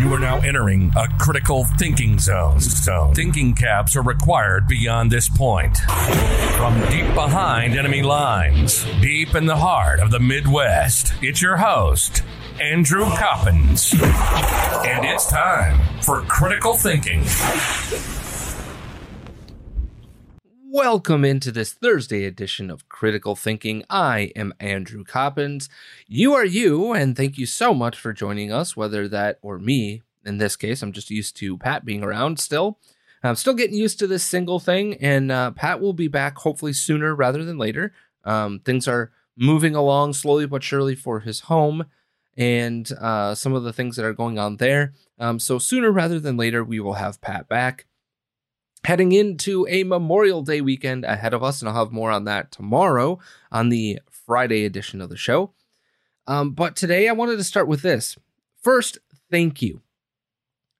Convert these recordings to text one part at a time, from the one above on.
You are now entering a critical thinking zone. So thinking caps are required beyond this point. From deep behind enemy lines, deep in the heart of the Midwest, it's your host, Andrew Coppins. And it's time for critical thinking. Welcome into this Thursday edition of Critical Thinking. I am Andrew Coppins. You are you, and thank you so much for joining us, whether that or me. In this case, I'm just used to Pat being around still. I'm still getting used to this single thing, and Pat will be back hopefully sooner rather than later. Things are moving along slowly but surely for his home and some of the things that are going on there. So sooner rather than later, we will have Pat back. Heading into a Memorial Day weekend ahead of us, and I'll have more on that tomorrow on the Friday edition of the show. But today I wanted to start with this. First, thank you.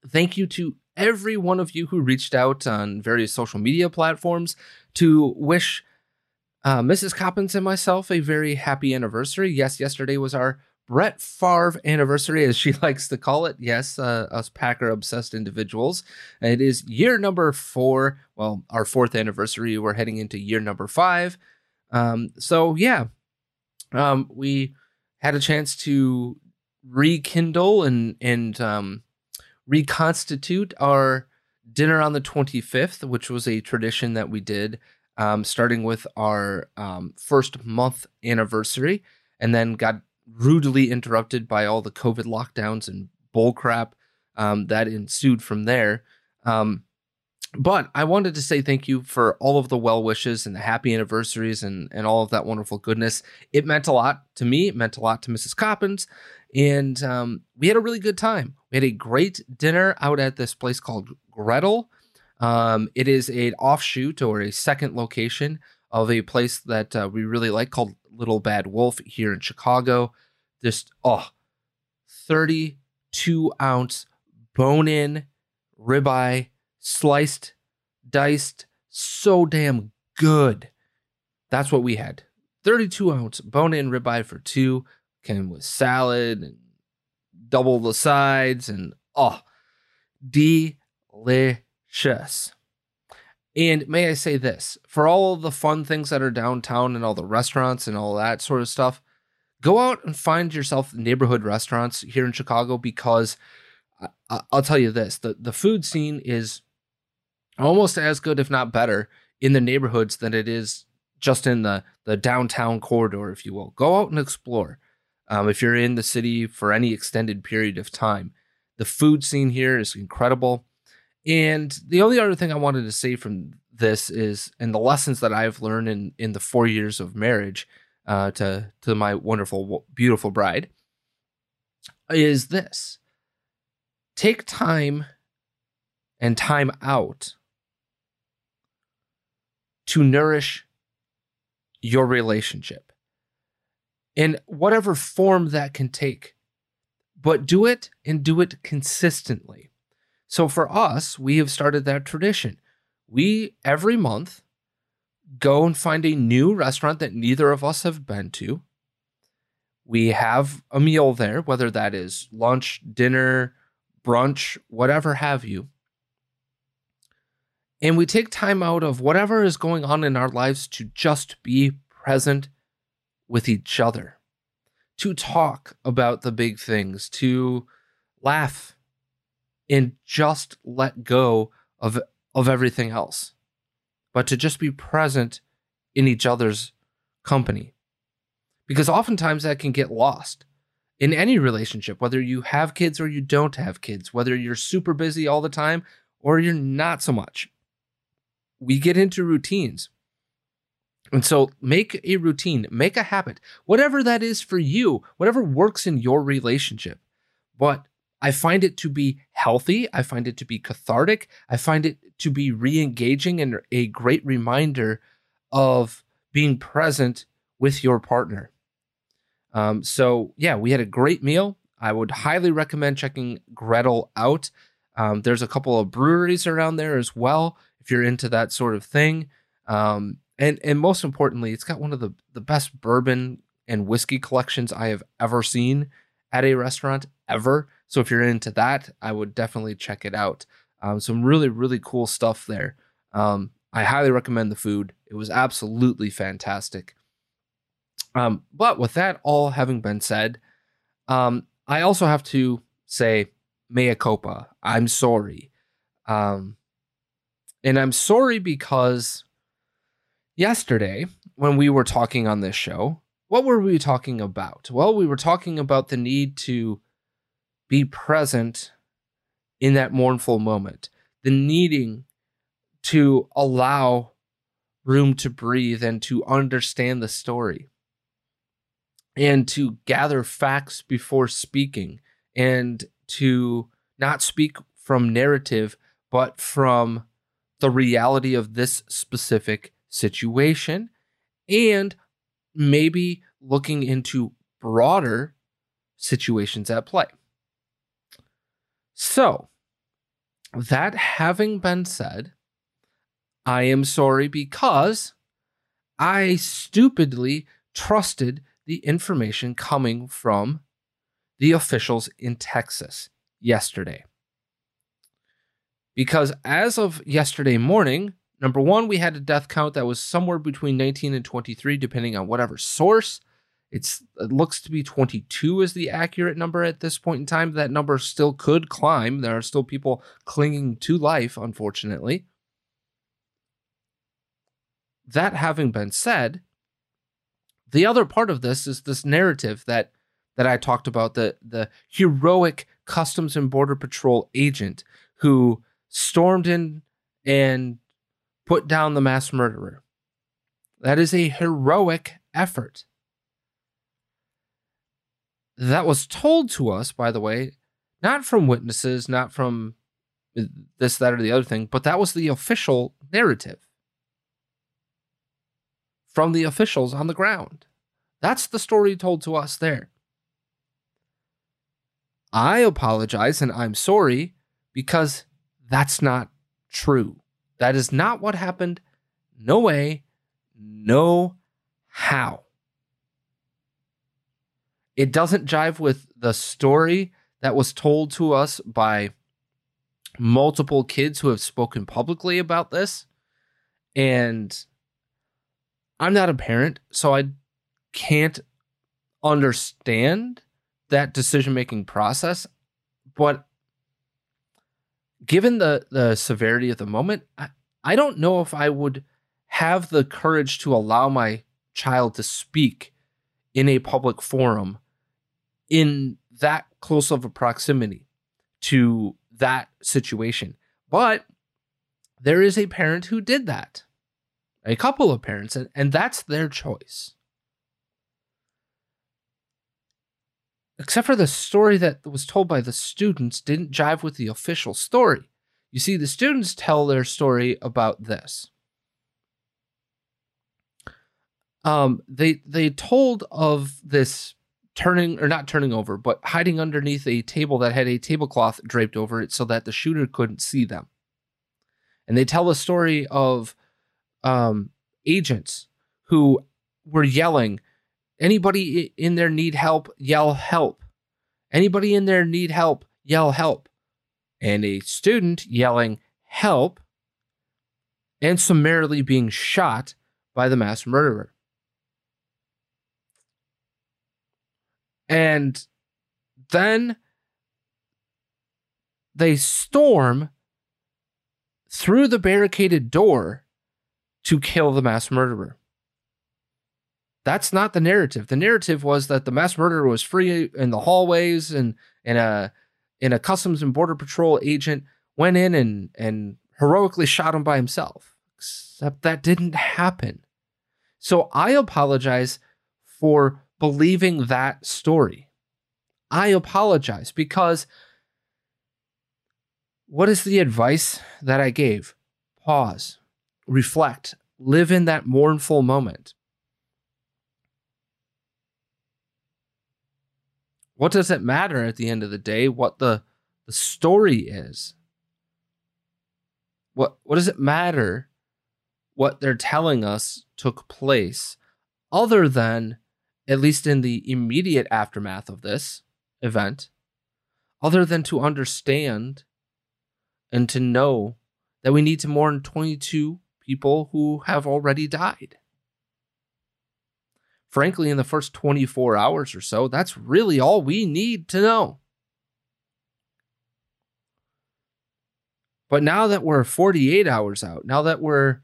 Thank you to every one of you who reached out on various social media platforms to wish Mrs. Coppins and myself a very happy anniversary. Yes, yesterday was our Brett Favre anniversary, as she likes to call it. Yes, us Packer-obsessed individuals. It is year number 4. Well, our 4th anniversary. We're heading into year number 5. We had a chance to rekindle and reconstitute our dinner on the 25th, which was a tradition that we did, starting with our first month anniversary, and then got rudely interrupted by all the COVID lockdowns and bullcrap that ensued from there. But I wanted to say thank you for all of the well wishes and the happy anniversaries and all of that wonderful goodness. It meant a lot to me. It meant a lot to Mrs. Coppins. And we had a really good time. We had a great dinner out at this place called Gretel. It is an offshoot or a second location of a place that we really like called Little Bad Wolf here in Chicago. Just 32-ounce bone-in ribeye, sliced, diced, so damn good. That's what we had. 32-ounce bone-in ribeye for two, came with salad and double the sides, and delicious. And may I say this, for all the fun things that are downtown and all the restaurants and all that sort of stuff, go out and find yourself neighborhood restaurants here in Chicago, because I'll tell you this, the food scene is almost as good, if not better, in the neighborhoods than it is just in the downtown corridor, if you will. Go out and explore. If you're in the city for any extended period of time, the food scene here is incredible. And the only other thing I wanted to say from this is, and the lessons that I've learned in the 4 years of marriage to my wonderful, beautiful bride, is this. Take time and time out to nourish your relationship. in whatever form that can take, but do it and do it consistently. So for us, we have started that tradition. We, every month, go and find a new restaurant that neither of us have been to. We have a meal there, whether that is lunch, dinner, brunch, whatever have you. And we take time out of whatever is going on in our lives to just be present with each other, to talk about the big things, to laugh, and just let go of everything else, but to just be present in each other's company. Because oftentimes that can get lost in any relationship, whether you have kids or you don't have kids, whether you're super busy all the time or you're not so much. We get into routines. And so make a routine, make a habit, whatever that is for you, whatever works in your relationship. But I find it to be healthy. I find it to be cathartic. I find it to be re-engaging and a great reminder of being present with your partner. So we had a great meal. I would highly recommend checking Gretel out. There's a couple of breweries around there as well, if you're into that sort of thing. And most importantly, it's got one of the best bourbon and whiskey collections I have ever seen at a restaurant ever. So if you're into that, I would definitely check it out. Some really, really cool stuff there. I highly recommend the food. It was absolutely fantastic. But with that all having been said, I also have to say mea culpa. I'm sorry. And I'm sorry because yesterday when we were talking on this show, what were we talking about? Well, we were talking about the need to be present in that mournful moment, the needing to allow room to breathe and to understand the story, and to gather facts before speaking, and to not speak from narrative, but from the reality of this specific situation, and maybe looking into broader situations at play. So, that having been said, I am sorry because I stupidly trusted the information coming from the officials in Texas yesterday. Because as of yesterday morning, number one, we had a death count that was somewhere between 19 and 23, depending on whatever source. It looks to be 22 is the accurate number at this point in time. That number still could climb. There are still people clinging to life, unfortunately. That having been said, the other part of this is this narrative that I talked about, the heroic Customs and Border Patrol agent who stormed in and put down the mass murderer. That is a heroic effort. That was told to us, by the way, not from witnesses, not from this, that, or the other thing, but that was the official narrative from the officials on the ground. That's the story told to us there. I apologize and I'm sorry because that's not true. That is not what happened. No way, no how. It doesn't jive with the story that was told to us by multiple kids who have spoken publicly about this. And I'm not a parent, so I can't understand that decision-making process. But given the severity of the moment, I don't know if I would have the courage to allow my child to speak in a public forum in that close of a proximity to that situation. But there is a parent who did that. A couple of parents, and that's their choice. Except for the story that was told by the students didn't jive with the official story. You see, the students tell their story about this. They told of this not turning over, but hiding underneath a table that had a tablecloth draped over it so that the shooter couldn't see them. And they tell the story of agents who were yelling, anybody in there need help, yell help. Anybody in there need help, yell help. And a student yelling help and summarily being shot by the mass murderer. And then they storm through the barricaded door to kill the mass murderer. That's not the narrative. The narrative was that the mass murderer was free in the hallways, and a Customs and Border Patrol agent went in and heroically shot him by himself. Except that didn't happen. So I apologize for believing that story. I apologize, because what is the advice that I gave? Pause, reflect, live in that mournful moment. What does it matter at the end of the day what the story is? What does it matter what they're telling us took place, other than, at least in the immediate aftermath of this event, other than to understand and to know that we need to mourn 22 people who have already died? Frankly, in the first 24 hours or so, that's really all we need to know. But now that we're 48 hours out, now that we're,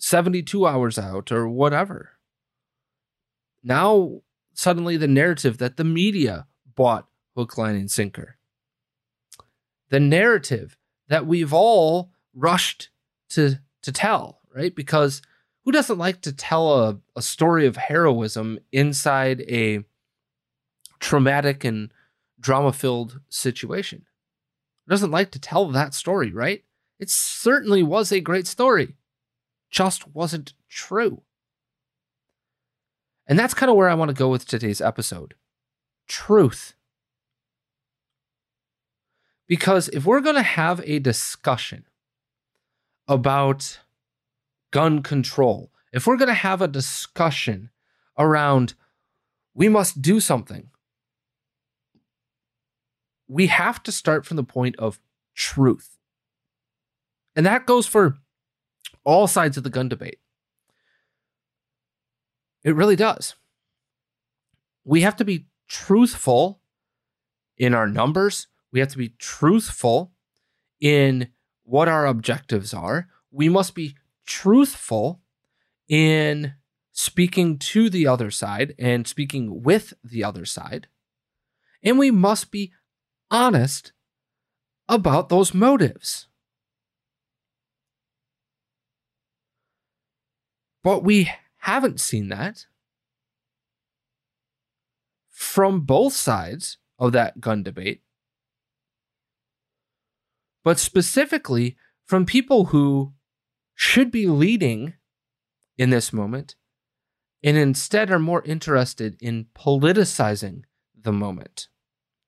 72 hours out or whatever, now, suddenly the narrative that the media bought hook, line, and sinker, the narrative that we've all rushed to tell, right? Because who doesn't like to tell a story of heroism inside a traumatic and drama-filled situation? Who doesn't like to tell that story, right? It certainly was a great story. Just wasn't true. And that's kind of where I want to go with today's episode. Truth. Because if we're going to have a discussion about gun control, if we're going to have a discussion around we must do something, we have to start from the point of truth. And that goes for all sides of the gun debate. It really does. We have to be truthful in our numbers. We have to be truthful in what our objectives are. We must be truthful in speaking to the other side and speaking with the other side. And we must be honest about those motives. But we haven't seen that from both sides of that gun debate, but specifically from people who should be leading in this moment and instead are more interested in politicizing the moment.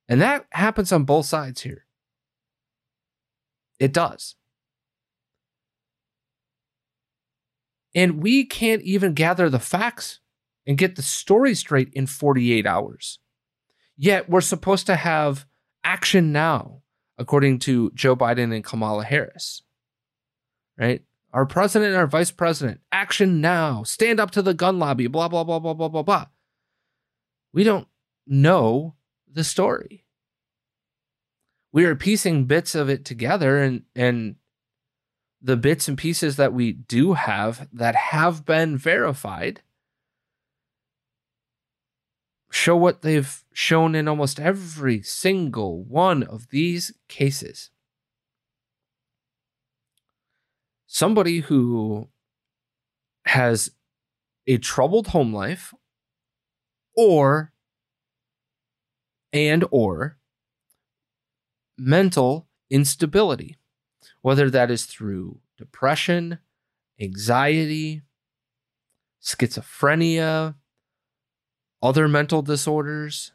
And that happens on both sides here. It does. And we can't even gather the facts and get the story straight in 48 hours. Yet we're supposed to have action now, according to Joe Biden and Kamala Harris, right? Our president and our vice president, action now, stand up to the gun lobby, blah, blah, blah, blah, blah, blah, blah. We don't know the story. We are piecing bits of it together, and the bits and pieces that we do have that have been verified show what they've shown in almost every single one of these cases. Somebody who has a troubled home life or mental instability, whether that is through depression, anxiety, schizophrenia, other mental disorders,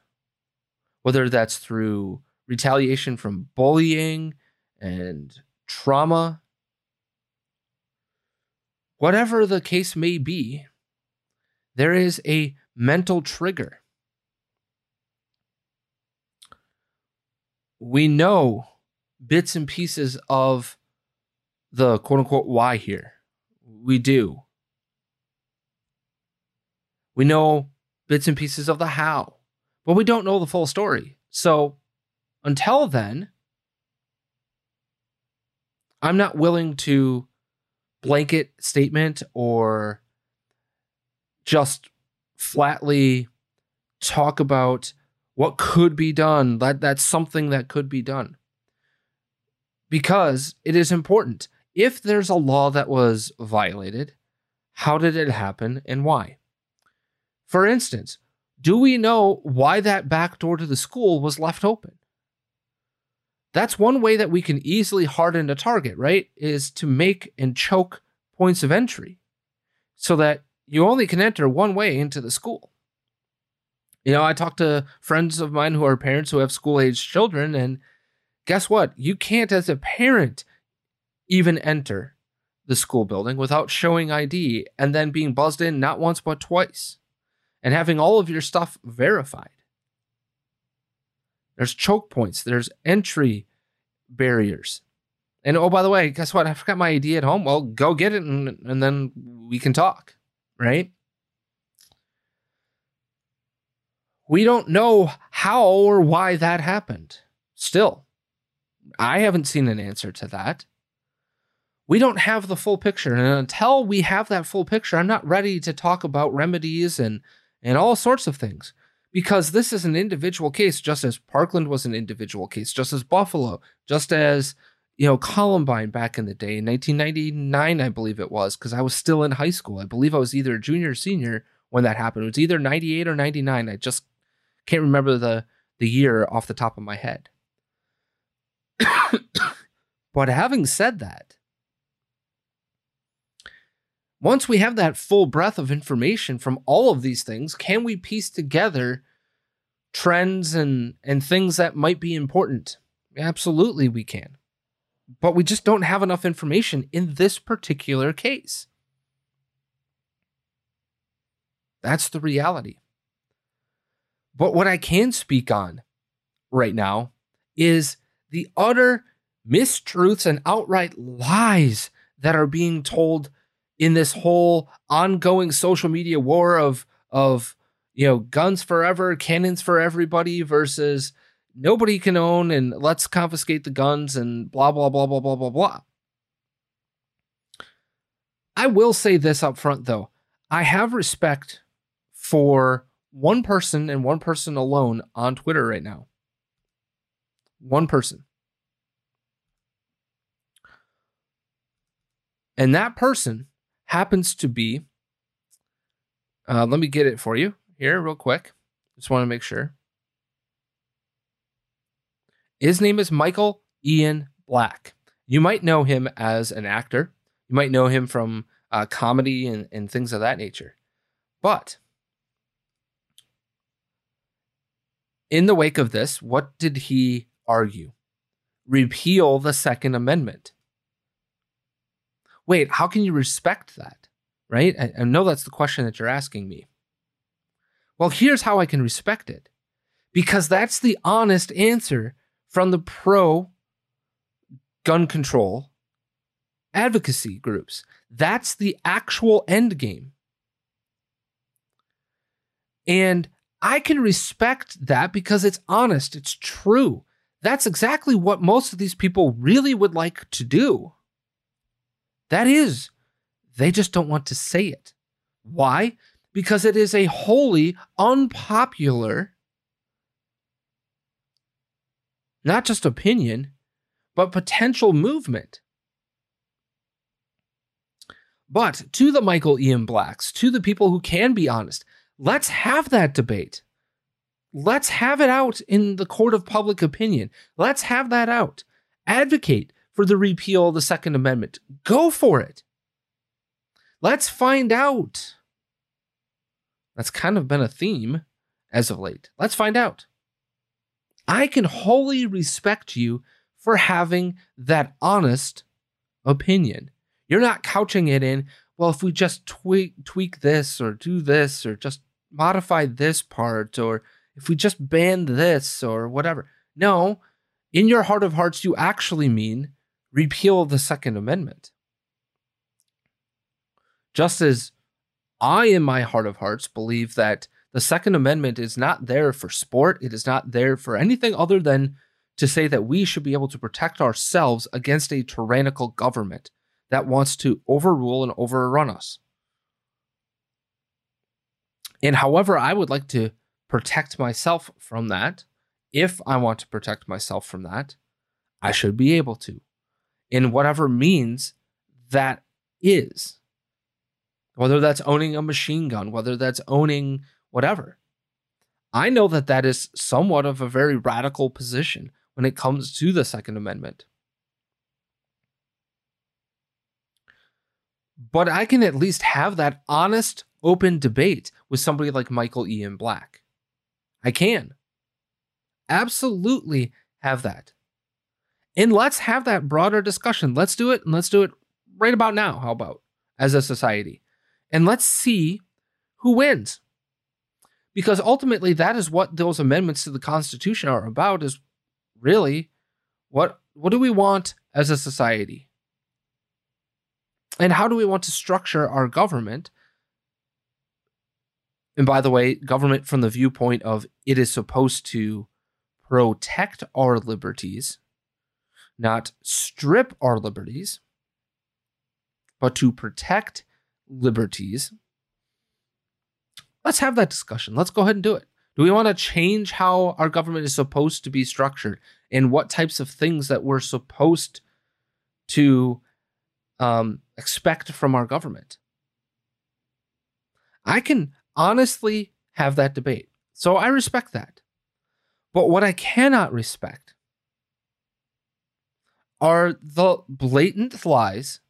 whether that's through retaliation from bullying and trauma. Whatever the case may be, there is a mental trigger. We know bits and pieces of the quote-unquote why here. We do. We know bits and pieces of the how, but we don't know the full story. So until then, I'm not willing to blanket statement or just flatly talk about what could be done. That's something that could be done. Because it is important. If there's a law that was violated, how did it happen and why? For instance, do we know why that back door to the school was left open? That's one way that we can easily harden a target, right? Is to make and choke points of entry so that you only can enter one way into the school. You know, I talk to friends of mine who are parents who have school-aged children, and guess what? You can't, as a parent, even enter the school building without showing ID and then being buzzed in not once but twice and having all of your stuff verified. There's choke points. There's entry barriers. And oh, by the way, guess what? I forgot my ID at home. Well, go get it and then we can talk, right? We don't know how or why that happened. Still, I haven't seen an answer to that. We don't have the full picture. And until we have that full picture, I'm not ready to talk about remedies and all sorts of things. Because this is an individual case, just as Parkland was an individual case, just as Buffalo, just as, you know, Columbine back in the day in 1999, I believe it was, because I was still in high school. I believe I was either a junior or senior when that happened. It was either 98 or 99. I just can't remember the year off the top of my head. But having said that, once we have that full breadth of information from all of these things, can we piece together trends and things that might be important? Absolutely, we can. But we just don't have enough information in this particular case. That's the reality. But what I can speak on right now is the utter mistruths and outright lies that are being told in this whole ongoing social media war of you know, guns forever, cannons for everybody versus nobody can own and let's confiscate the guns and blah, blah, blah, blah, blah, blah, blah. I will say this up front, though. I have respect for one person and one person alone on Twitter right now. One person. And that person happens to be, let me get it for you here real quick. Just want to make sure. His name is Michael Ian Black. You might know him as an actor. You might know him from comedy and things of that nature. But in the wake of this, what did he argue? Repeal the Second Amendment. Wait, how can you respect that, right? I know that's the question that you're asking me. Well, here's how I can respect it. Because that's the honest answer from the pro-gun control advocacy groups. That's the actual end game. And I can respect that because it's honest, it's true. That's exactly what most of these people really would like to do. That is, they just don't want to say it. Why? Because it is a wholly unpopular, not just opinion, but potential movement. But to the Michael Ian Blacks, to the people who can be honest, let's have that debate. Let's have it out in the court of public opinion. Let's have that out. Advocate for the repeal of the Second Amendment. Go for it. Let's find out That's kind of been a theme as of late. Let's find out. I can wholly respect you for having that honest opinion. You're not couching it in, well, if we just tweak this or do this or just modify this part or if we just ban this or whatever. No, in your heart of hearts, you actually mean repeal the Second Amendment. Just as I, in my heart of hearts, believe that the Second Amendment is not there for sport. It is not there for anything other than to say that we should be able to protect ourselves against a tyrannical government that wants to overrule and overrun us. And however, I would like to protect myself from that. If I want to protect myself from that, I should be able to, in whatever means that is. Whether that's owning a machine gun, whether that's owning whatever. I know that that is somewhat of a very radical position when it comes to the Second Amendment. But I can at least have that honest, open debate with somebody like Michael Ian Black. I can. Absolutely have that. And let's have that broader discussion. Let's do it, and let's do it right about now, how about, as a society. And let's see who wins. Because ultimately, that is what those amendments to the Constitution are about, is really, what do we want as a society? And how do we want to structure our government? And by the way, government from the viewpoint of it is supposed to protect our liberties, not strip our liberties, but to protect liberties. Let's have that discussion. Let's go ahead and do it. Do we want to change how our government is supposed to be structured and what types of things that we're supposed to expect from our government? I can honestly have that debate. So I respect that. But what I cannot respect are the blatant lies,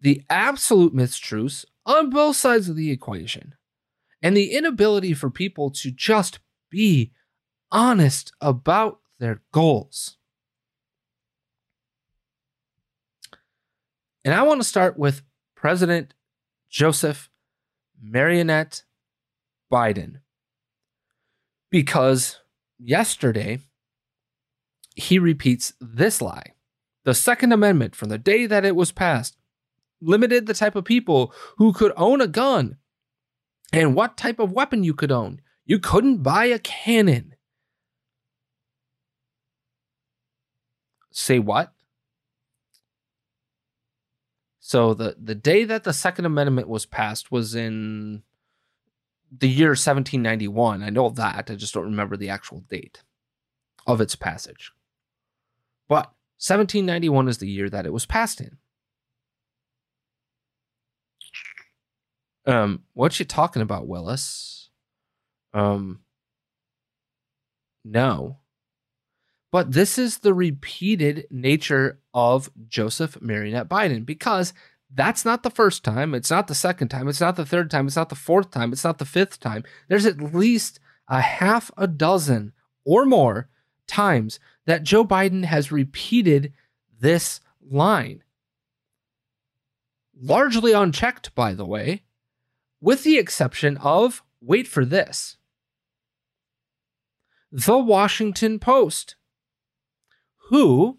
the absolute mistruths on both sides of the equation, and the inability for people to just be honest about their goals. And I want to start with President Joseph Marionette Biden, because yesterday he repeats this lie. The Second Amendment, from the day that it was passed, limited the type of people who could own a gun and what type of weapon you could own. You couldn't buy a cannon. Say what? So the day that the Second Amendment was passed was in the year 1791. I know that. I just don't remember the actual date of its passage. But 1791 is the year that it was passed in. What you talking about, Willis? No. But this is the repeated nature of Joseph Marionette Biden, because that's not the first time. It's not the second time. It's not the third time. It's not the fourth time. It's not the fifth time. There's at least a half a dozen or more times that Joe Biden has repeated this line. Largely unchecked, by the way. With the exception of, wait for this, the Washington Post, who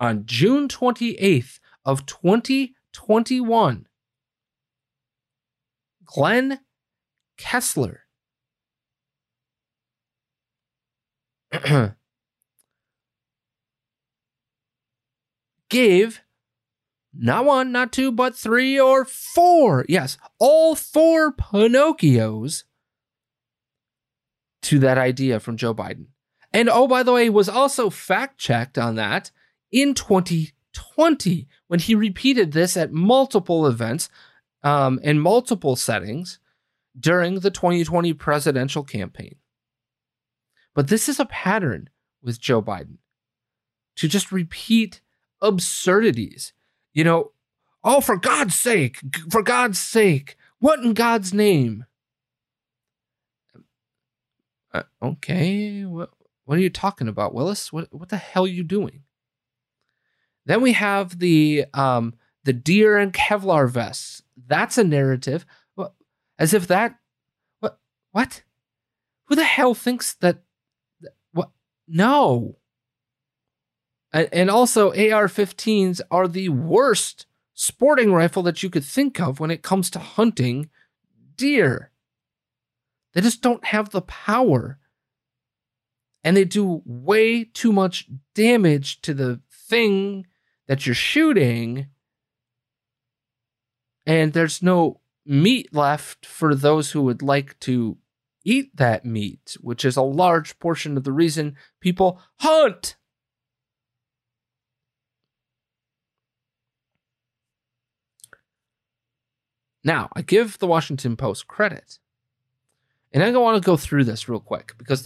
on June 28th of 2021, Glenn Kessler gave not one, not two, but three or four. Yes, all four Pinocchios to that idea from Joe Biden. And oh, by the way, was also fact-checked on that in 2020 when he repeated this at multiple events in multiple settings during the 2020 presidential campaign. But this is a pattern with Joe Biden to just repeat absurdities. You know, oh, for God's sake, What in God's name? Okay, what are you talking about, Willis? What the hell are you doing? Then we have the deer and Kevlar vests. That's a narrative. As if that... What? Who the hell thinks that... What? No. And also, AR-15s are the worst sporting rifle that you could think of when it comes to hunting deer. They just don't have the power. And they do way too much damage to the thing that you're shooting. And there's no meat left for those who would like to eat that meat, which is a large portion of the reason people hunt. Now, I give the Washington Post credit. And I want to go through this real quick because,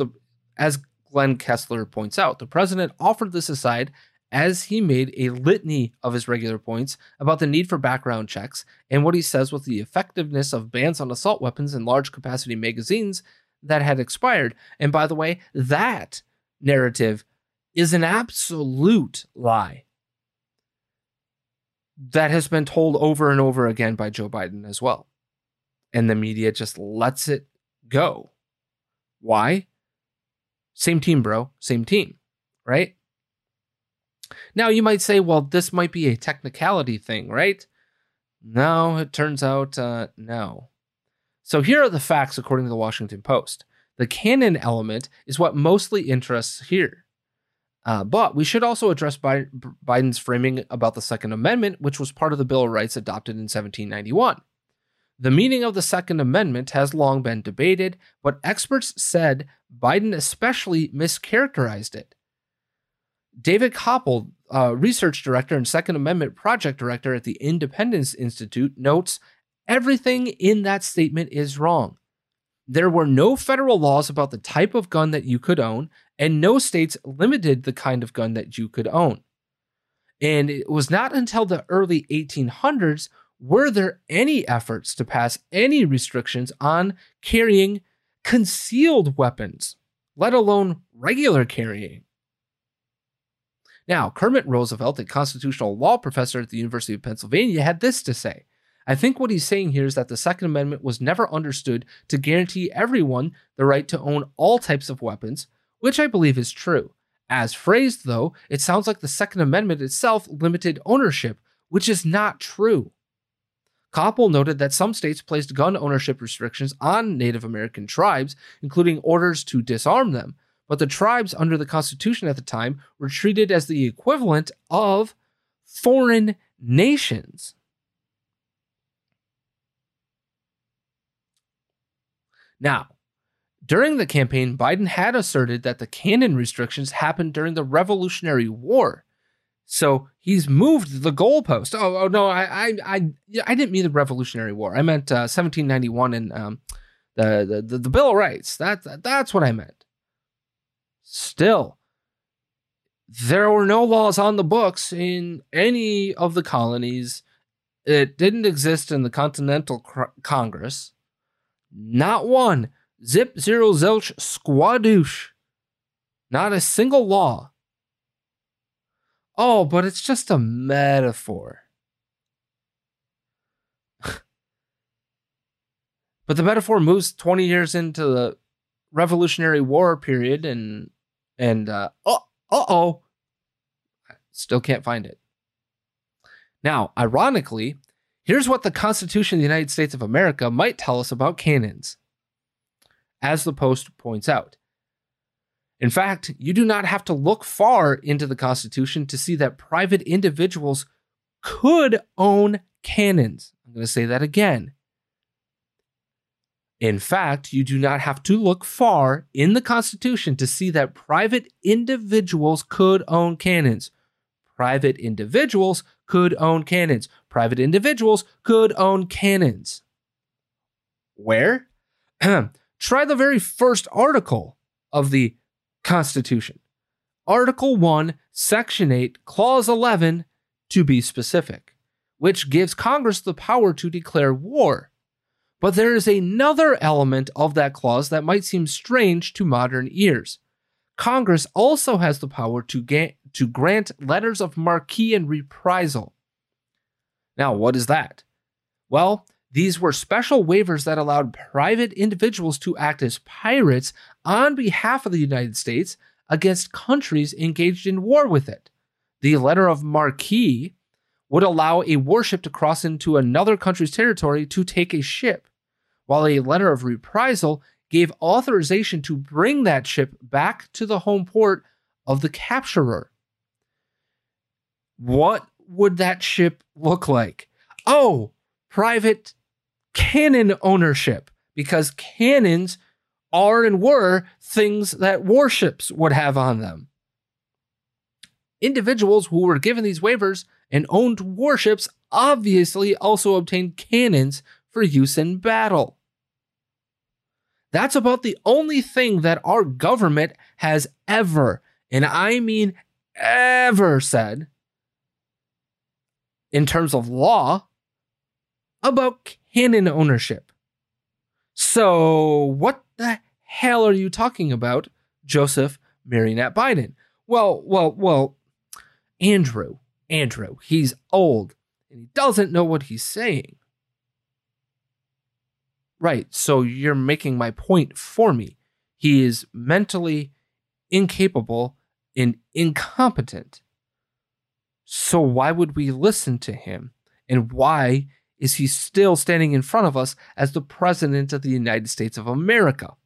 as Glenn Kessler points out, the president offered this aside as he made a litany of his regular points about the need for background checks and what he says was the effectiveness of bans on assault weapons and large capacity magazines that had expired. And by the way, that narrative is an absolute lie that has been told over and over again by Joe Biden as well. And the media just lets it go. Why? Same team, bro. Same team, right? Now you might say, well, this might be a technicality thing, right? No, it turns out, no. So here are the facts according to the Washington Post. The canon element is what mostly interests here. But we should also address Biden's framing about the Second Amendment, which was part of the Bill of Rights adopted in 1791. The meaning of the Second Amendment has long been debated, but experts said Biden especially mischaracterized it. David Koppel, research director and Second Amendment project director at the Independence Institute, notes everything in that statement is wrong. There were no federal laws about the type of gun that you could own, and no states limited the kind of gun that you could own. And it was not until the early 1800s were there any efforts to pass any restrictions on carrying concealed weapons, let alone regular carrying. Now, Kermit Roosevelt, a constitutional law professor at the University of Pennsylvania, had this to say. I think what he's saying here is that the Second Amendment was never understood to guarantee everyone the right to own all types of weapons, which I believe is true. As phrased, though, it sounds like the Second Amendment itself limited ownership, which is not true. Koppel noted that some states placed gun ownership restrictions on Native American tribes, including orders to disarm them, but the tribes under the Constitution at the time were treated as the equivalent of foreign nations. Now, during the campaign, Biden had asserted that the canon restrictions happened during the Revolutionary War. So he's moved the goalpost. Oh no, I didn't mean the Revolutionary War. I meant 1791 and the Bill of Rights. That's what I meant. Still, there were no laws on the books in any of the colonies. It didn't exist in the Continental Congress. Not one. Zip, zero, zilch, squadoosh. Not a single law. Oh, but it's just a metaphor. But the metaphor moves 20 years into the Revolutionary War period, and still can't find it. Now, ironically, here's what the Constitution of the United States of America might tell us about canons. As the Post points out, in fact, you do not have to look far into the Constitution to see that private individuals could own cannons. I'm going to say that again. In fact, you do not have to look far in the Constitution to see that private individuals could own cannons. Private individuals could own cannons. Private individuals could own cannons. Where? Try the very first article of the Constitution, Article 1, Section 8, Clause 11, to be specific, which gives Congress the power to declare war. But there is another element of that clause that might seem strange to modern ears. Congress also has the power to grant letters of marque and reprisal. Now, what is that? Well, these were special waivers that allowed private individuals to act as pirates on behalf of the United States against countries engaged in war with it. The letter of marque would allow a warship to cross into another country's territory to take a ship, while a letter of reprisal gave authorization to bring that ship back to the home port of the capturer. What would that ship look like? Oh, private cannon ownership, because cannons are and were things that warships would have on them. Individuals who were given these waivers and owned warships obviously also obtained cannons for use in battle. That's about the only thing that our government has ever, and I mean ever, said in terms of law about cannon ownership. So what the hell are you talking about, Joseph Marionette Biden? Well, Andrew, he's old and he doesn't know what he's saying. Right, so you're making my point for me. He is mentally incapable and incompetent. So why would we listen to him? And why is he still standing in front of us as the president of the United States of America?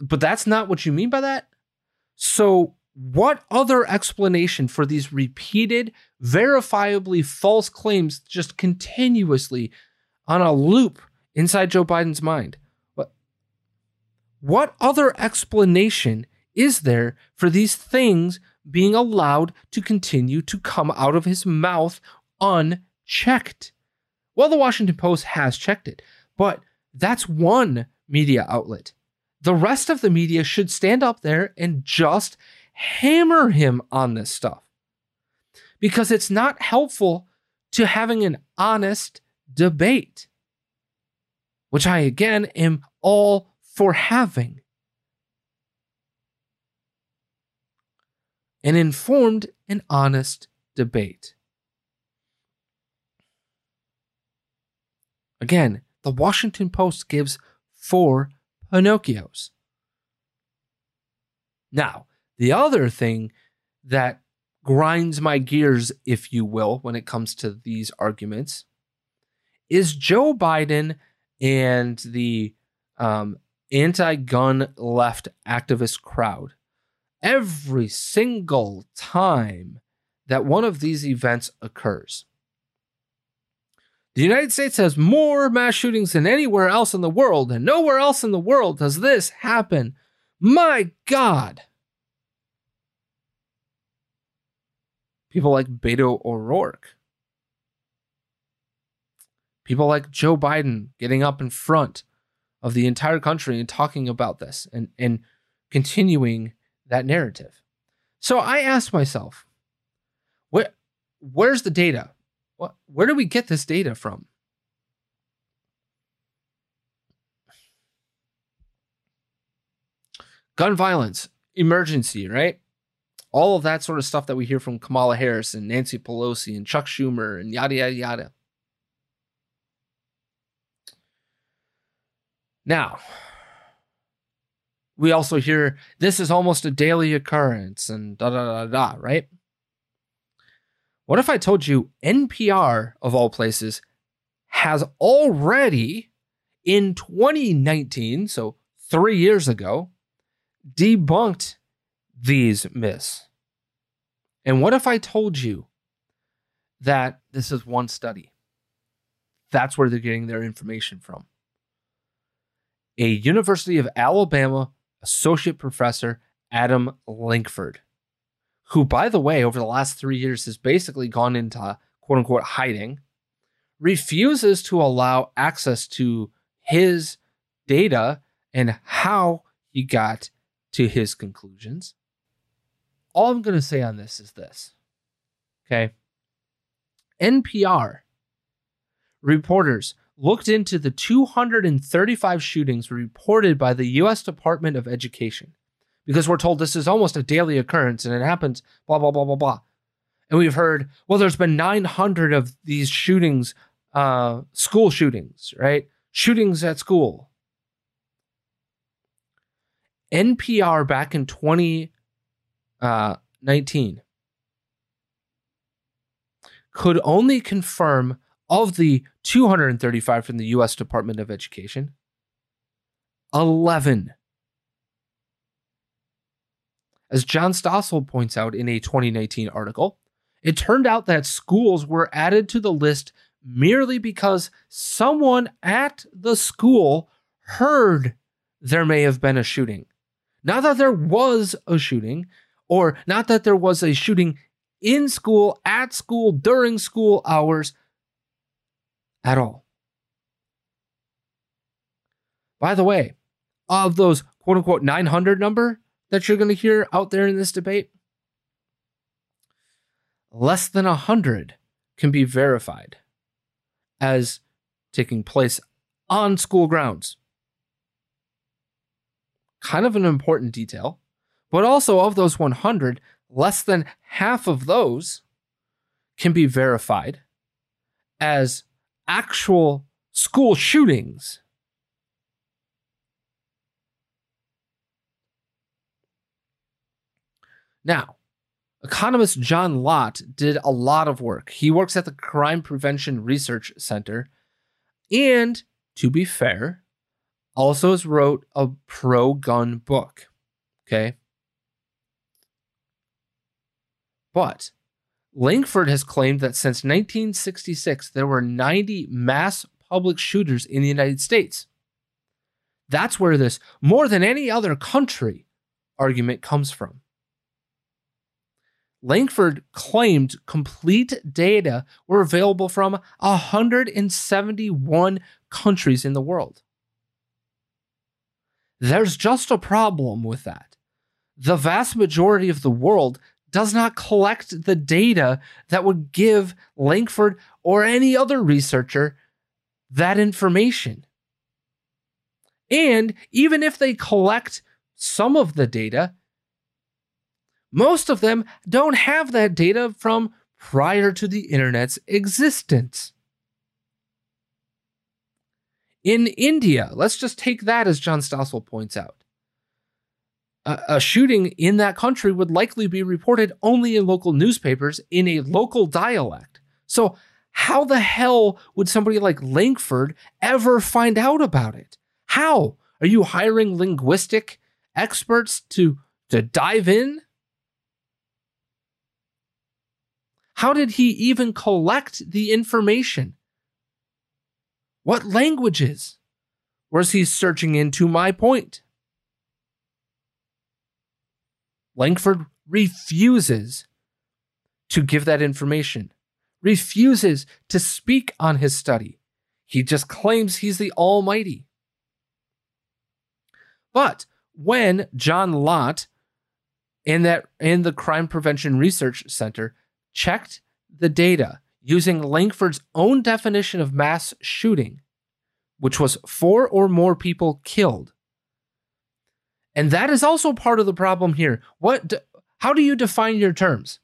But that's not what you mean by that? So what other explanation for these repeated, verifiably false claims just continuously on a loop inside Joe Biden's mind? What other explanation is there for these things being allowed to continue to come out of his mouth unchecked? Well, the Washington Post has checked it, but that's one media outlet. The rest of the media should stand up there and just hammer him on this stuff, because it's not helpful to having an honest debate, which I, again, am all for having. An informed and honest debate. Again, the Washington Post gives 4 Pinocchios. Now, the other thing that grinds my gears, if you will, when it comes to these arguments is Joe Biden and the anti-gun left activist crowd. Every single time that one of these events occurs, the United States has more mass shootings than anywhere else in the world, and nowhere else in the world does this happen. My God. People like Beto O'Rourke. People like Joe Biden getting up in front of the entire country and talking about this and continuing that narrative. So I asked myself, where's the data? Where do we get this data from? Gun violence, emergency, right? All of that sort of stuff that we hear from Kamala Harris and Nancy Pelosi and Chuck Schumer and yada, yada, yada. Now, we also hear this is almost a daily occurrence and da, da, da, da, right? What if I told you NPR, of all places, has already in 2019, so 3 years ago, debunked these myths? And what if I told you that this is one study? That's where they're getting their information from. A University of Alabama associate professor, Adam Lankford, who, by the way, over the last 3 years has basically gone into quote unquote hiding, refuses to allow access to his data and how he got to his conclusions. All I'm going to say on this is this, okay? NPR reporters looked into the 235 shootings reported by the U.S. Department of Education, because we're told this is almost a daily occurrence and it happens, blah, blah, blah, blah, blah. And we've heard, well, there's been 900 of these shootings, school shootings, right? Shootings at school. NPR back in 2019 could only confirm of the 235 from the U.S. Department of Education, 11. As John Stossel points out in a 2019 article, it turned out that schools were added to the list merely because someone at the school heard there may have been a shooting. Not that there was a shooting, or not that there was a shooting in school, at school, during school hours, at all. By the way, of those quote unquote 900 number that you're going to hear out there in this debate, less than 100 can be verified as taking place on school grounds. Kind of an important detail, but also of those 100, less than half of those can be verified as actual school shootings. Now, economist John Lott did a lot of work. He works at the Crime Prevention Research Center and, to be fair, also wrote a pro-gun book. Okay? But Lankford has claimed that since 1966, there were 90 mass public shooters in the United States. That's where this more than any other country argument comes from. Lankford claimed complete data were available from 171 countries in the world. There's just a problem with that. The vast majority of the world does not collect the data that would give Lankford or any other researcher that information. And even if they collect some of the data, most of them don't have that data from prior to the internet's existence. In India, let's just take that as John Stossel points out. A shooting in that country would likely be reported only in local newspapers in a local dialect. So how the hell would somebody like Lankford ever find out about it? How? Are you hiring linguistic experts to dive in? How did he even collect the information? What languages was he searching into my point? Lankford refuses to give that information, refuses to speak on his study. He just claims he's the almighty. But when John Lott and the Crime Prevention Research Center checked the data using Lankford's own definition of mass shooting, which was 4 or more people killed, and that is also part of the problem here. How do you define your terms?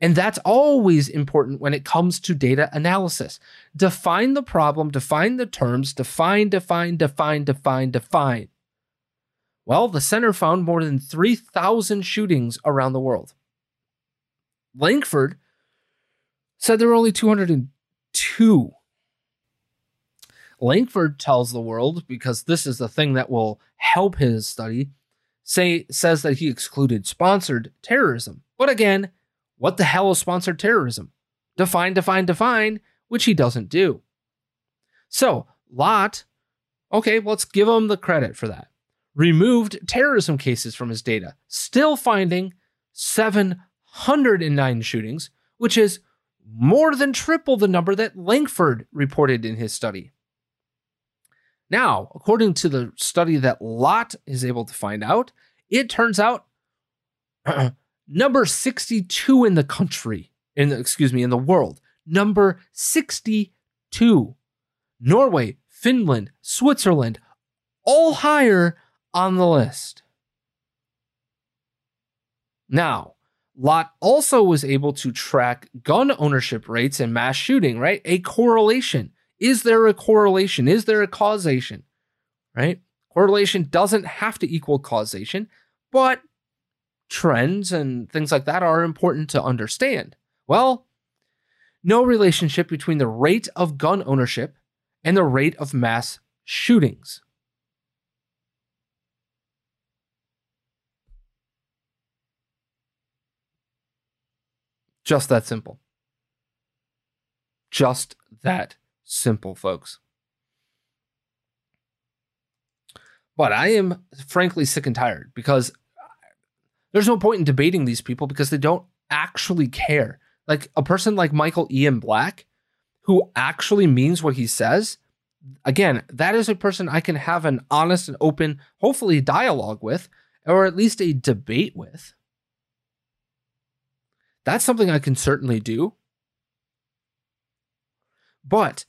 And that's always important when it comes to data analysis. Define the problem, define the terms, define. Well, the center found more than 3,000 shootings around the world. Lankford said there were only 202. Lankford tells the world, because this is the thing that will help his study, says that he excluded sponsored terrorism. But again, what the hell is sponsored terrorism? Define, which he doesn't do. So Lott, okay, let's give him the credit for that, removed terrorism cases from his data, still finding 709 shootings, which is more than triple the number that Lankford reported in his study. Now, according to the study that Lott is able to find out, it turns out number 62 in the world, number 62. 2. Norway, Finland, Switzerland, all higher on the list. Now, Lott also was able to track gun ownership rates and mass shooting, right? A correlation. Is there a correlation? Is there a causation, right? Correlation doesn't have to equal causation, but trends and things like that are important to understand. Well, no relationship between the rate of gun ownership and the rate of mass shootings. Just that simple. Just that simple, folks. But I am frankly sick and tired because there's no point in debating these people because they don't actually care. Like a person like Michael Ian Black, who actually means what he says, again, that is a person I can have an honest and open, hopefully, dialogue with, or at least a debate with. That's something I can certainly do. But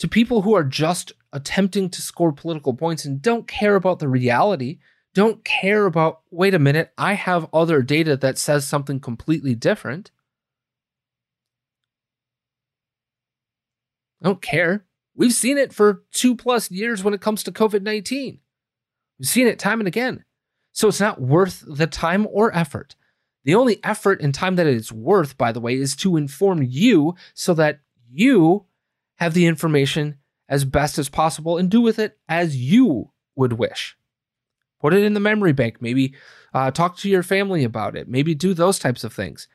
to people who are just attempting to score political points and don't care about the reality, don't care about, wait a minute, I have other data that says something completely different. I don't care. We've seen it for 2+ years when it comes to COVID-19. We've seen it time and again. So it's not worth the time or effort. The only effort and time that it's worth, by the way, is to inform you so that you have the information as best as possible and do with it as you would wish. Put it in the memory bank. Maybe talk to your family about it. Maybe do those types of things.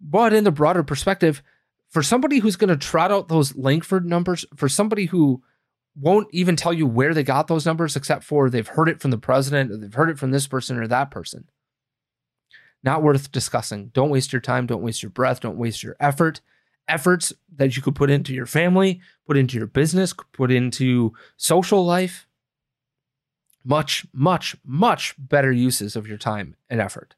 But in the broader perspective, for somebody who's going to trot out those Lankford numbers, for somebody who won't even tell you where they got those numbers except for they've heard it from the president or they've heard it from this person or that person, not worth discussing. Don't waste your time. Don't waste your breath. Don't waste your effort. Efforts that you could put into your family, put into your business, put into social life. Much, much, much better uses of your time and effort.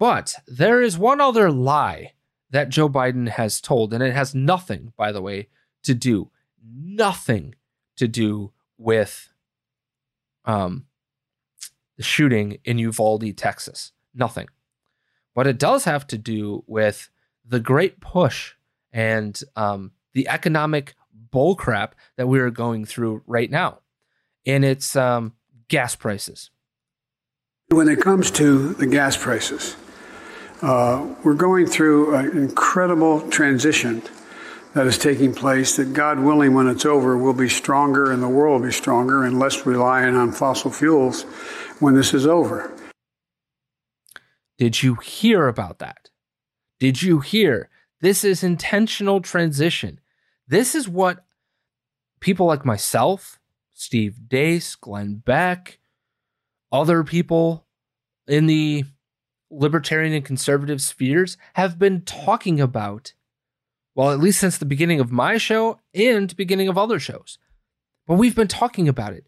But there is one other lie that Joe Biden has told, and it has nothing, by the way, to do, nothing to do with the shooting in Uvalde, Texas. Nothing. But it does have to do with the great push and the economic bullcrap that we are going through right now. And it's gas prices. When it comes to the gas prices, we're going through an incredible transition that is taking place that, God willing, when it's over, we'll be stronger and the world will be stronger and less reliant on fossil fuels when this is over. Did you hear about that? Did you hear? This is intentional transition. This is what people like myself, Steve Dace, Glenn Beck, other people in the libertarian and conservative spheres have been talking about, well, at least since the beginning of my show and beginning of other shows. But we've been talking about it.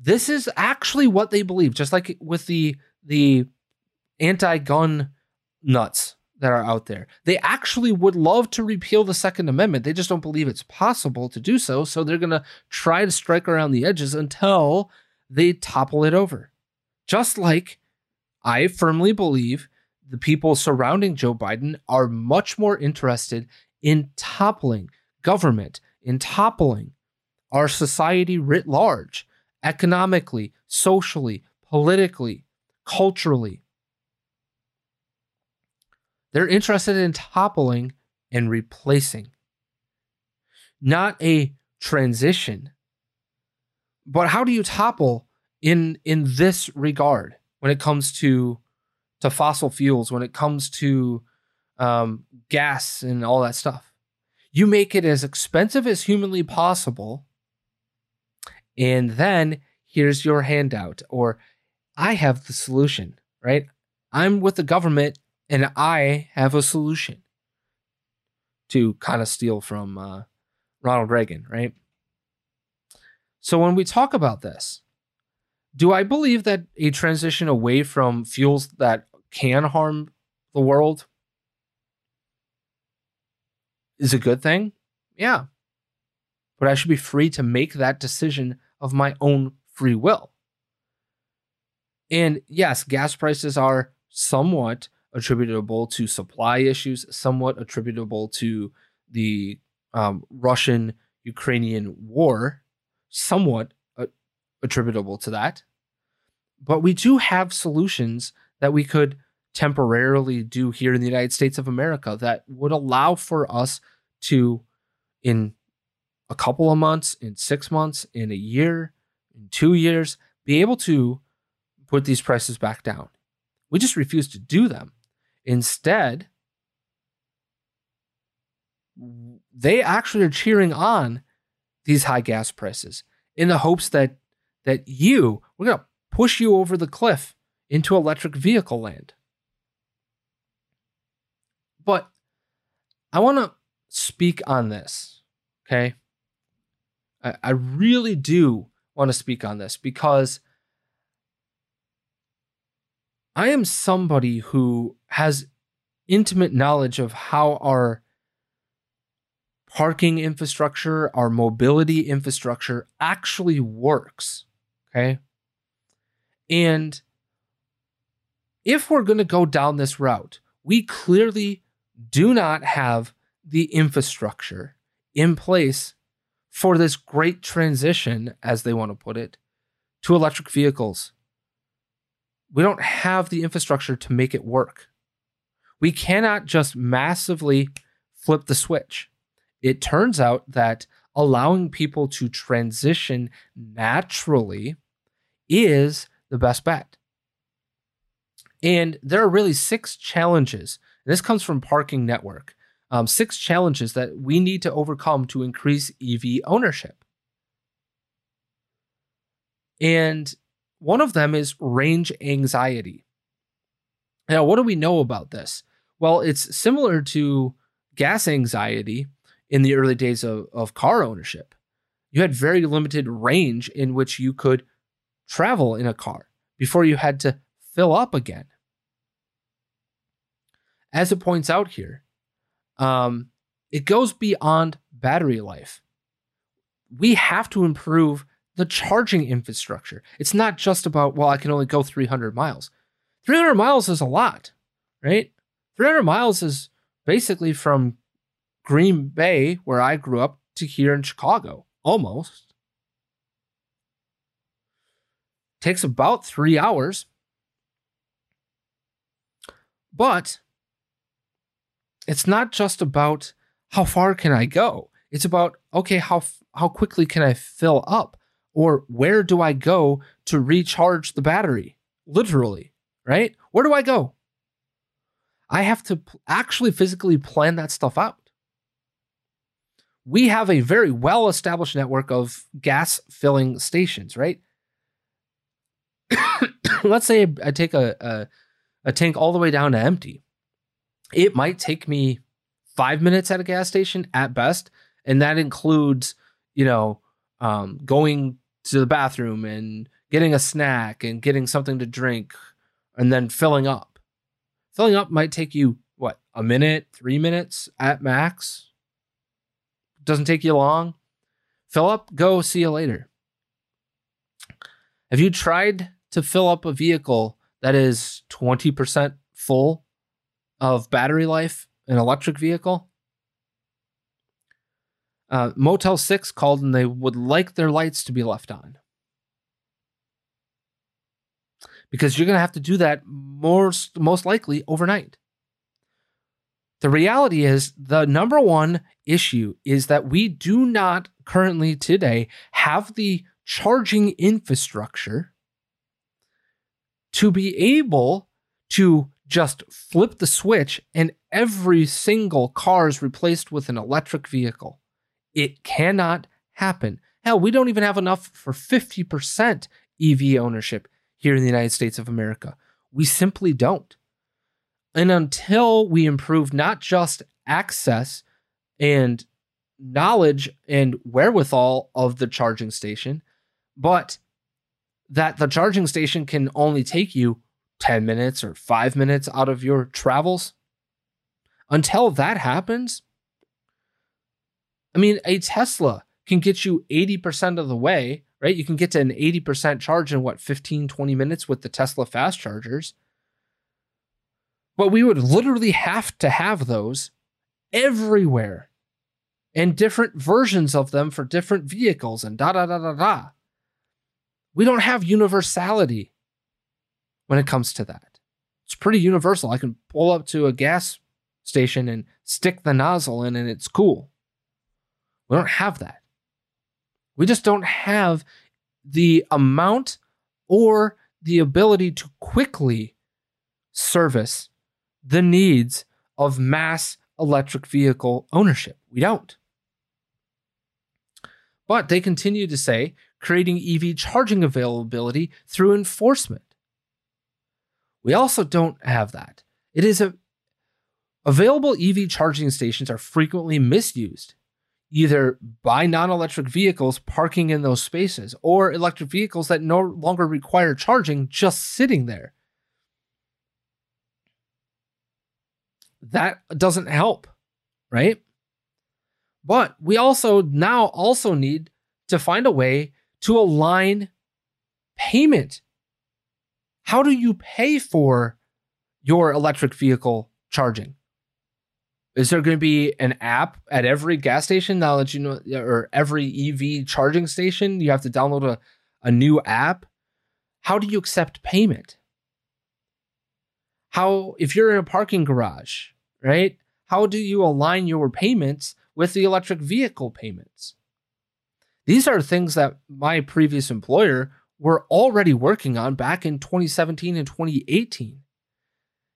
This is actually what they believe, just like with the anti-gun nuts that are out there. They actually would love to repeal the Second Amendment. They just don't believe it's possible to do so. So they're going to try to strike around the edges until they topple it over. Just like I firmly believe the people surrounding Joe Biden are much more interested in toppling government, in toppling our society writ large, economically, socially, politically, culturally. They're interested in toppling and replacing. Not a transition. But how do you topple in this regard when it comes to fossil fuels, when it comes to gas and all that stuff? You make it as expensive as humanly possible. And then here's your handout, or I have the solution, right? I'm with the government. And I have a solution, to kind of steal from Ronald Reagan, right? So when we talk about this, do I believe that a transition away from fuels that can harm the world is a good thing? Yeah. But I should be free to make that decision of my own free will. And yes, gas prices are somewhat attributable to supply issues, somewhat attributable to the Russian-Ukrainian war, somewhat attributable to that. But we do have solutions that we could temporarily do here in the United States of America that would allow for us to, in a couple of months, in 6 months, in a year, in 2 years, be able to put these prices back down. We just refuse to do them. Instead, they actually are cheering on these high gas prices in the hopes that we're going to push you over the cliff into electric vehicle land. But I want to speak on this, okay? I really do want to speak on this because I am somebody who has intimate knowledge of how our parking infrastructure, our mobility infrastructure actually works, okay? And if we're going to go down this route, we clearly do not have the infrastructure in place for this great transition, as they want to put it, to electric vehicles. We don't have the infrastructure to make it work. We cannot just massively flip the switch. It turns out that allowing people to transition naturally is the best bet. And there are really 6 challenges. And this comes from Parking Network. 6 challenges that we need to overcome to increase EV ownership. And one of them is range anxiety. Now, what do we know about this? Well, it's similar to gas anxiety in the early days of car ownership. You had very limited range in which you could travel in a car before you had to fill up again. As it points out here, it goes beyond battery life. We have to improve the charging infrastructure. It's not just about, well, I can only go 300 miles. 300 miles is a lot, right? 300 miles is basically from Green Bay, where I grew up, to here in Chicago, almost. Takes about 3 hours. But it's not just about how far can I go. It's about, okay, how quickly can I fill up? Or where do I go to recharge the battery? Literally, right? Where do I go? I have to actually physically plan that stuff out. We have a very well-established network of gas filling stations, right? Let's say I take a tank all the way down to empty. It might take me 5 minutes at a gas station at best, and that includes, going to the bathroom and getting a snack and getting something to drink and then filling up. Filling up might take you, a minute, 3 minutes at max. Doesn't take you long. Fill up, go, see you later. Have you tried to fill up a vehicle that is 20% full of battery life, an electric vehicle? Motel 6 called and they would like their lights to be left on. Because you're going to have to do that most likely overnight. The reality is the number one issue is that we do not currently today have the charging infrastructure to be able to just flip the switch and every single car is replaced with an electric vehicle. It cannot happen. Hell, we don't even have enough for 50% EV ownership here in the United States of America. We simply don't. And until we improve not just access and knowledge and wherewithal of the charging station, but that the charging station can only take you 10 minutes or 5 minutes out of your travels, until that happens, I mean, a Tesla can get you 80% of the way, right? You can get to an 80% charge in what, 15, 20 minutes with the Tesla fast chargers. But we would literally have to have those everywhere and different versions of them for different vehicles and da-da-da-da-da. We don't have universality when it comes to that. It's pretty universal. I can pull up to a gas station and stick the nozzle in and it's cool. We don't have that. We just don't have the amount or the ability to quickly service the needs of mass electric vehicle ownership. We don't. But they continue to say, creating EV charging availability through enforcement. We also don't have that. It is available EV charging stations are frequently misused, either by non-electric vehicles parking in those spaces or electric vehicles that no longer require charging, just sitting there. That doesn't help, right? But we also now also need to find a way to align payment. How do you pay for your electric vehicle charging? Is there going to be an app at every gas station now that you know, or every EV charging station? You have to download a new app. How do you accept payment? How, if you're in a parking garage, right? How do you align your payments with the electric vehicle payments? These are things that my previous employer were already working on back in 2017 and 2018.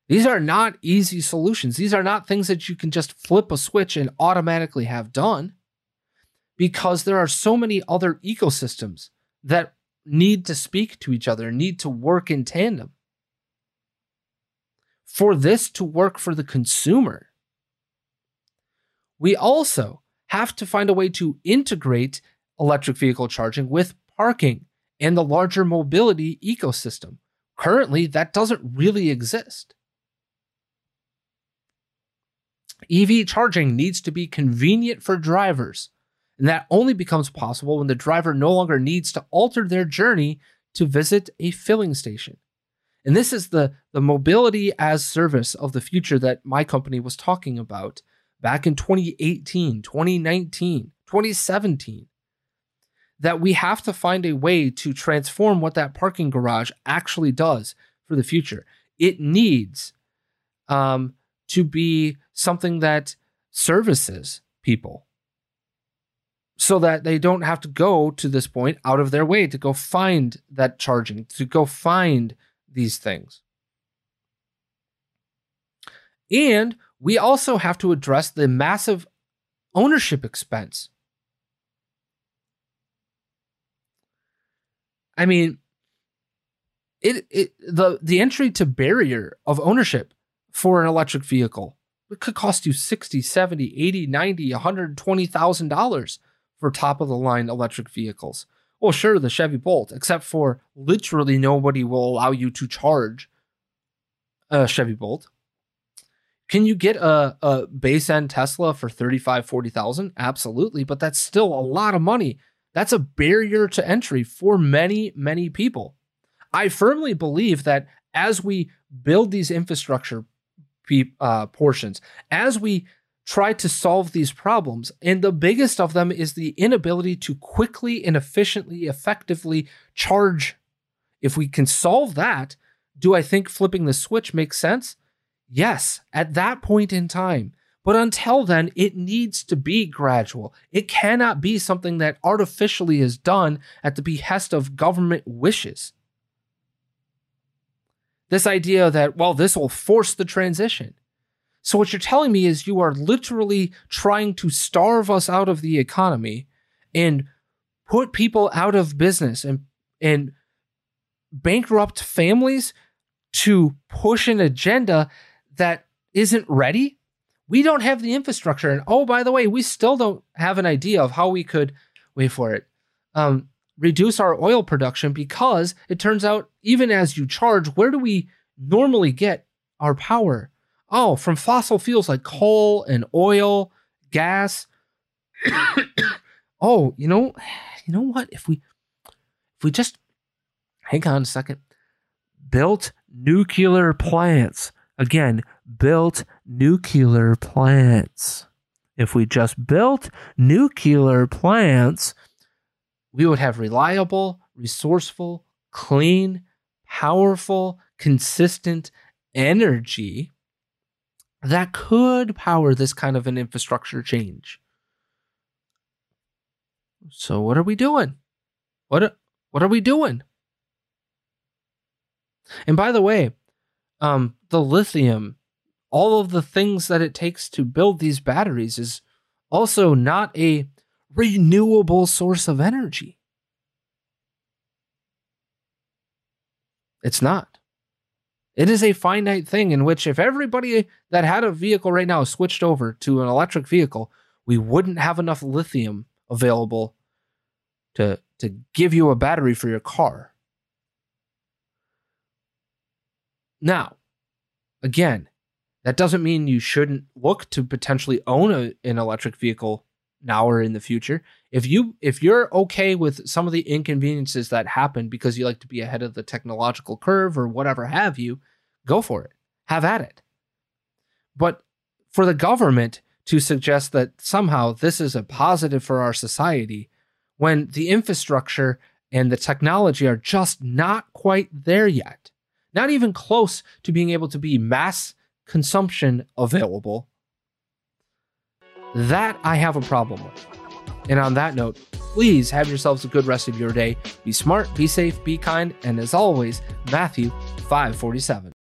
These are not easy solutions. These are not things that you can just flip a switch and automatically have done, because there are so many other ecosystems that need to speak to each other, need to work in tandem. For this to work for the consumer, we also have to find a way to integrate electric vehicle charging with parking and the larger mobility ecosystem. Currently, that doesn't really exist. EV charging needs to be convenient for drivers, and that only becomes possible when the driver no longer needs to alter their journey to visit a filling station. And this is the mobility as service of the future that my company was talking about back in 2018, 2019, 2017, that we have to find a way to transform what that parking garage actually does for the future. It needs to be something that services people so that they don't have to go to this point out of their way to go find that charging, to go find these things. And we also have to address the massive ownership expense. I mean, the entry to barrier of ownership for an electric vehicle, it could cost you $60,000, $70,000, $80,000, $90,000, $120,000 for top-of-the-line electric vehicles. Well, sure, the Chevy Bolt, except for literally nobody will allow you to charge a Chevy Bolt. Can you get a base-end Tesla for $35,000, $40,000? Absolutely, but that's still a lot of money. That's a barrier to entry for many, many people. I firmly believe that as we build these infrastructure portions, as we try to solve these problems, and the biggest of them is the inability to quickly and efficiently, effectively charge. If we can solve that, do I think flipping the switch makes sense? Yes, at that point in time. But until then, it needs to be gradual. It cannot be something that artificially is done at the behest of government wishes. This idea that, well, this will force the transition. So what you're telling me is you are literally trying to starve us out of the economy and put people out of business and bankrupt families to push an agenda that isn't ready. We don't have the infrastructure. And oh, by the way, we still don't have an idea of how we could, wait for it, reduce our oil production, because it turns out even as you charge, where do we normally get our power? Oh, from fossil fuels like coal and oil, gas, Oh, you know what? If we just hang on a second, built nuclear plants. Again, built nuclear plants. If we just built nuclear plants, we would have reliable, resourceful, clean, powerful, consistent energy that could power this kind of an infrastructure change. So what are we doing? What are we doing? And by the way, the lithium, all of the things that it takes to build these batteries is also not a renewable source of energy. It's not. It is a finite thing in which if everybody that had a vehicle right now switched over to an electric vehicle, we wouldn't have enough lithium available to give you a battery for your car. Now, again, that doesn't mean you shouldn't look to potentially own an electric vehicle now or in the future. If you're okay with some of the inconveniences that happen because you like to be ahead of the technological curve or whatever have you, go for it. Have at it. But for the government to suggest that somehow this is a positive for our society when the infrastructure and the technology are just not quite there yet, not even close to being able to be mass consumption available, that I have a problem with. And on that note, please have yourselves a good rest of your day. Be smart, be safe, be kind, and as always, Matthew 5:47.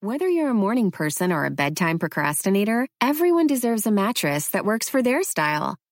Whether you're a morning person or a bedtime procrastinator, everyone deserves a mattress that works for their style.